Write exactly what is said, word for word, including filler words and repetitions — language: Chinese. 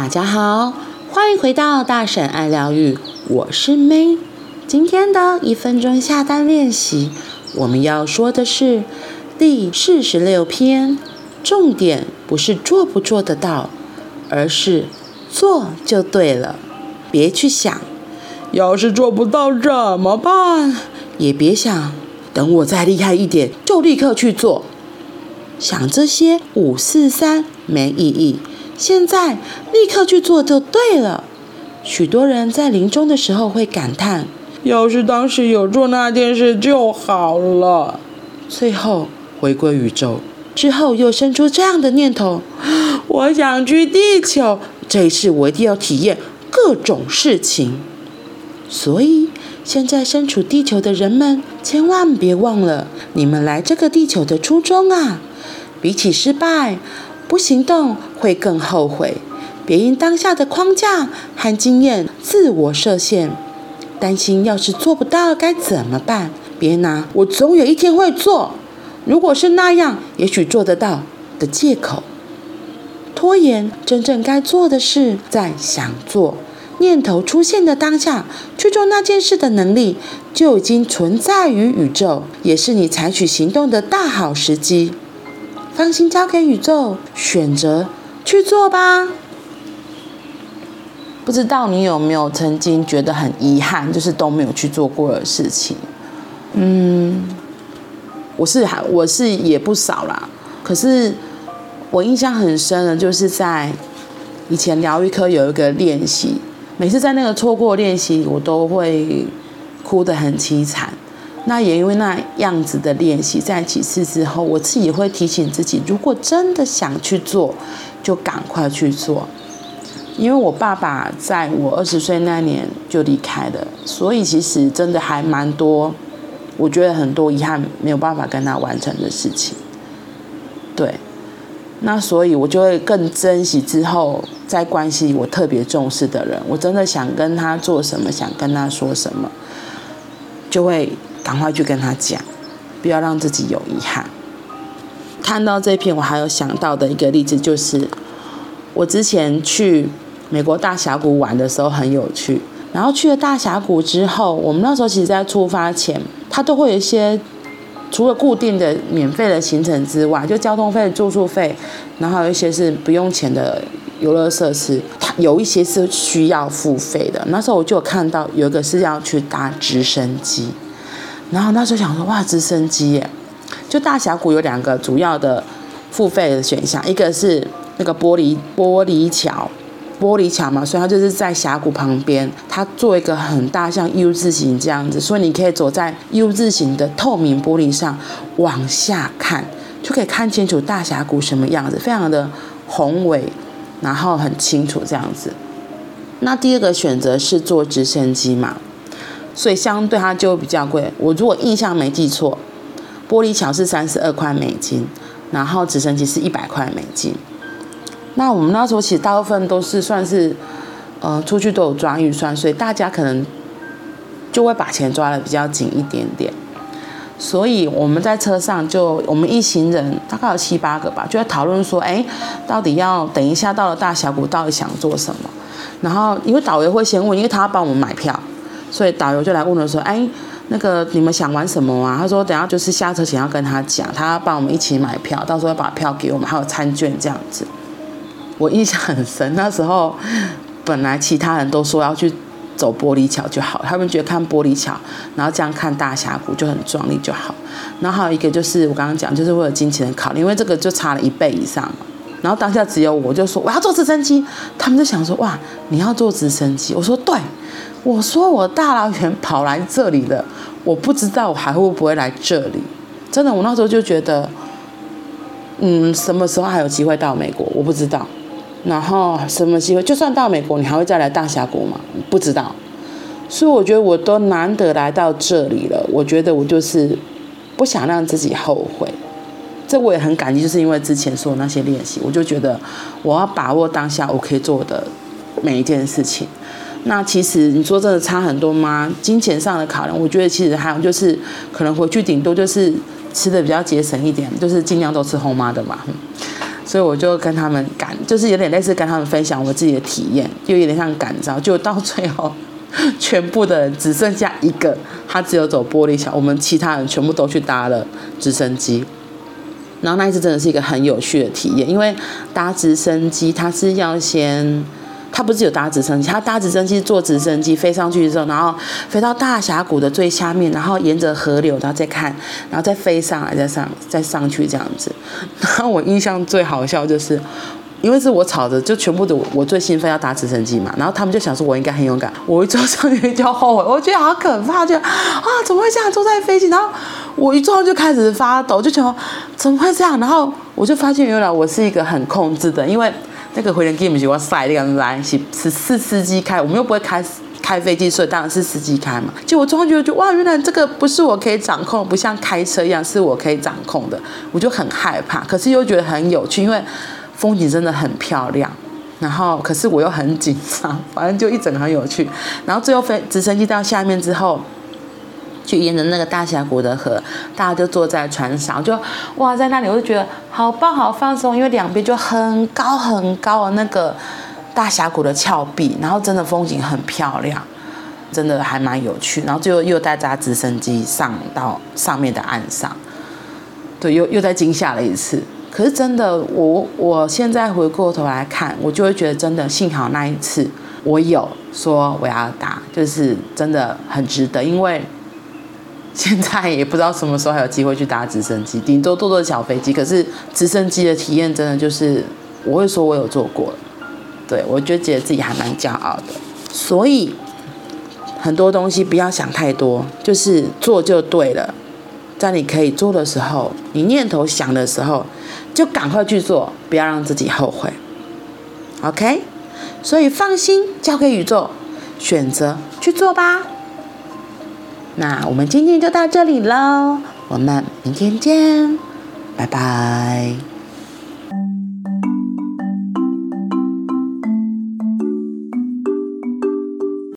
大家好，欢迎回到大婶爱疗愈，我是 May。 今天的一分钟下单练习，我们要说的是第四十六篇，重点不是做不做得到，而是做就对了。别去想要是做不到怎么办，也别想等我再厉害一点就立刻去做，想这些五四三没意义，现在立刻去做就对了。许多人在临终的时候会感叹，要是当时有做那件事就好了，最后回归宇宙之后又生出这样的念头，我想去地球，这一次我一定要体验各种事情。所以现在身处地球的人们，千万别忘了你们来这个地球的初衷啊！比起失败，不行动会更后悔。别因当下的框架和经验自我设限，担心要是做不到该怎么办。别拿我总有一天会做，如果是那样也许做得到的借口拖延。真正该做的事，在想做念头出现的当下去做那件事的能力就已经存在于宇宙，也是你采取行动的大好时机。放心交给宇宙，选择去做吧。不知道你有没有曾经觉得很遗憾，就是都没有去做过的事情。嗯，我是我是也不少啦。可是我印象很深的，就是在以前疗愈科有一个练习，每次在那个错过练习，我都会哭得很凄惨。那也因为那样子的练习，在几次之后，我自己也会提醒自己，如果真的想去做就赶快去做。因为我爸爸在我二十岁那年就离开了，所以其实真的还蛮多，我觉得很多遗憾没有办法跟他完成的事情。对，那所以我就会更珍惜之后在关系我特别重视的人，我真的想跟他做什么，想跟他说什么，就会赶快去跟他讲，不要让自己有遗憾。看到这篇，我还有想到的一个例子，就是我之前去美国大峡谷玩的时候很有趣。然后去了大峡谷之后，我们那时候其实在出发前，它都会有一些除了固定的免费的行程之外，就交通费、住宿费，然后有一些是不用钱的游乐设施，它有一些是需要付费的。那时候我就有看到有一个是要去搭直升机，然后那时候想说，哇，直升机耶！就大峡谷有两个主要的付费的选项，一个是那个玻璃玻璃桥，玻璃桥嘛，所以它就是在峡谷旁边，它做一个很大像 U 字形这样子，所以你可以走在 U 字形的透明玻璃上往下看，就可以看清楚大峡谷什么样子，非常的宏伟，然后很清楚这样子。那第二个选择是坐直升机嘛，所以相对它就比较贵。我如果印象没记错，玻璃桥是三十二块美金，然后直升机是一百块美金。那我们那时候其实大部分都是算是呃，出去都有抓预算，所以大家可能就会把钱抓得比较紧一点点。所以我们在车上就我们一行人大概有七八个吧，就在讨论说，哎，到底要等一下到了大峡谷到底想做什么。然后因为导游会先问，因为他要帮我们买票，所以导游就来问了说，哎，那个你们想玩什么啊？他说等一下就是下车前要跟他讲，他要帮我们一起买票，到时候要把票给我们，还有餐券这样子。我印象很深，那时候本来其他人都说要去走玻璃桥就好，他们觉得看玻璃桥然后这样看大峡谷就很壮丽就好。然后还有一个就是我刚刚讲，就是会有金钱的考虑，因为这个就差了一倍以上。然后当下只有我就说我要坐直升机，他们就想说，哇，你要坐直升机？我说对，我说我大老远跑来这里了，我不知道我还会不会来这里。真的，我那时候就觉得，嗯，什么时候还有机会到美国我不知道，然后什么机会，就算到美国你还会再来大峡谷吗？不知道。所以我觉得我都难得来到这里了，我觉得我就是不想让自己后悔。这我也很感激，就是因为之前说那些练习，我就觉得我要把握当下我可以做的每一件事情。那其实你说真的差很多吗？金钱上的考量，我觉得其实还有就是可能回去顶多就是吃的比较节省一点，就是尽量都吃后妈的嘛。所以我就跟他们感，就是有点类似跟他们分享我自己的体验，又有点像感召，就到最后全部的人只剩下一个，他只有走玻璃桥，我们其他人全部都去搭了直升机。然后那一次真的是一个很有趣的体验，因为搭直升机它是要先，它不是有搭直升机，它搭直升机坐直升机飞上去之后，然后飞到大峡谷的最下面，然后沿着河流，然后再看，然后再飞上来，再上再上去这样子。然后我印象最好笑就是，因为是我吵着，就全部的我最兴奋要搭直升机嘛，然后他们就想说我应该很勇敢，我一坐上去就后悔，我觉得好可怕，就啊怎么会这样坐在飞机，然后我一坐上就开始发抖，就觉得怎么会这样，然后我就发现原来我是一个很控制的，因为那个回程机不是我塞那个来，是是司机开，我们又不会开。开飞机，所以当然是司机开嘛。结果我突然觉得，哇，原来这个不是我可以掌控，不像开车一样是我可以掌控的，我就很害怕。可是又觉得很有趣，因为风景真的很漂亮。然后，可是我又很紧张，反正就一整个很有趣。然后最后飞直升机到下面之后，就沿着那个大峡谷的河，大家就坐在船上，就哇，在那里我就觉得好棒，好放松，因为两边就很高很高的那个。大峡谷的峭壁，然后真的风景很漂亮，真的还蛮有趣。然后最后又带着直升机上到上面的岸上，对，又又再惊吓了一次。可是真的，我我现在回过头来看，我就会觉得真的幸好那一次我有说我要打，就是真的很值得，因为现在也不知道什么时候还有机会去搭直升机，顶多坐坐小飞机。可是直升机的体验真的就是，我会说我有坐过了。对，我就觉得自己还蛮骄傲的，所以很多东西不要想太多，就是做就对了。在你可以做的时候，你念头想的时候，就赶快去做，不要让自己后悔。OK， 所以放心，交给宇宙，选择去做吧。那我们今天就到这里喽，我们明天见，拜拜。